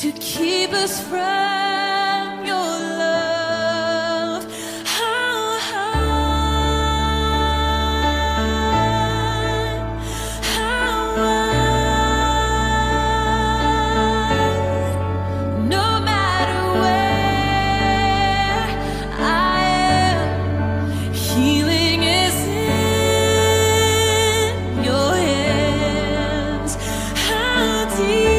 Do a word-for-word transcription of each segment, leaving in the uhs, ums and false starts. to keep us from your love. How high, how wide, no matter where I am, healing is in your hands. How deep.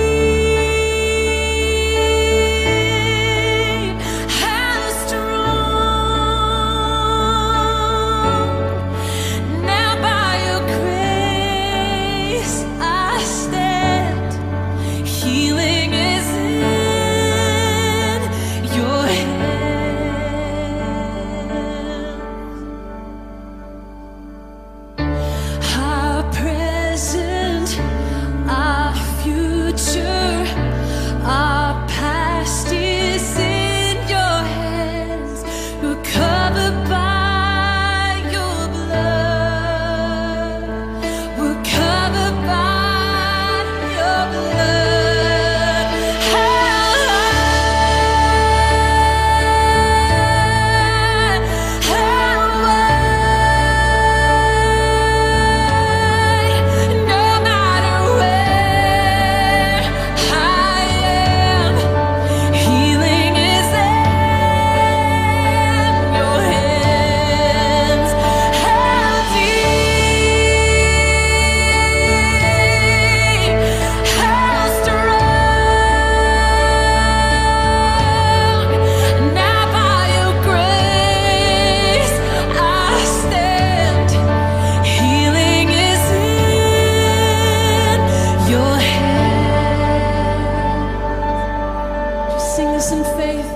In faith,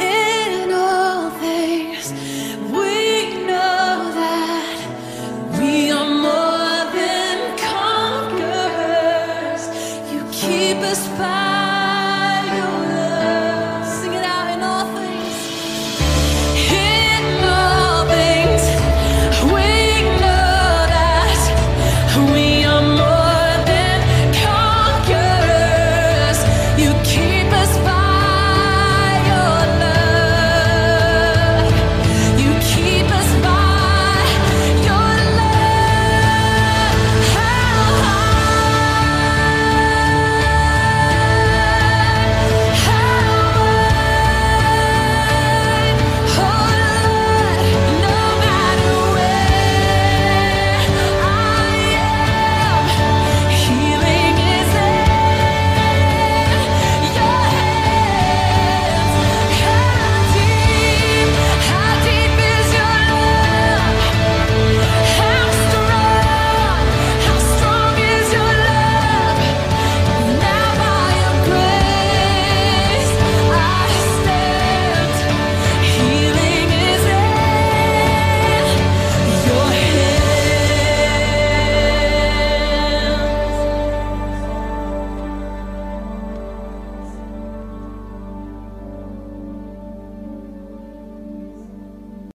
in all things, we know that we are more than conquerors. You keep us by.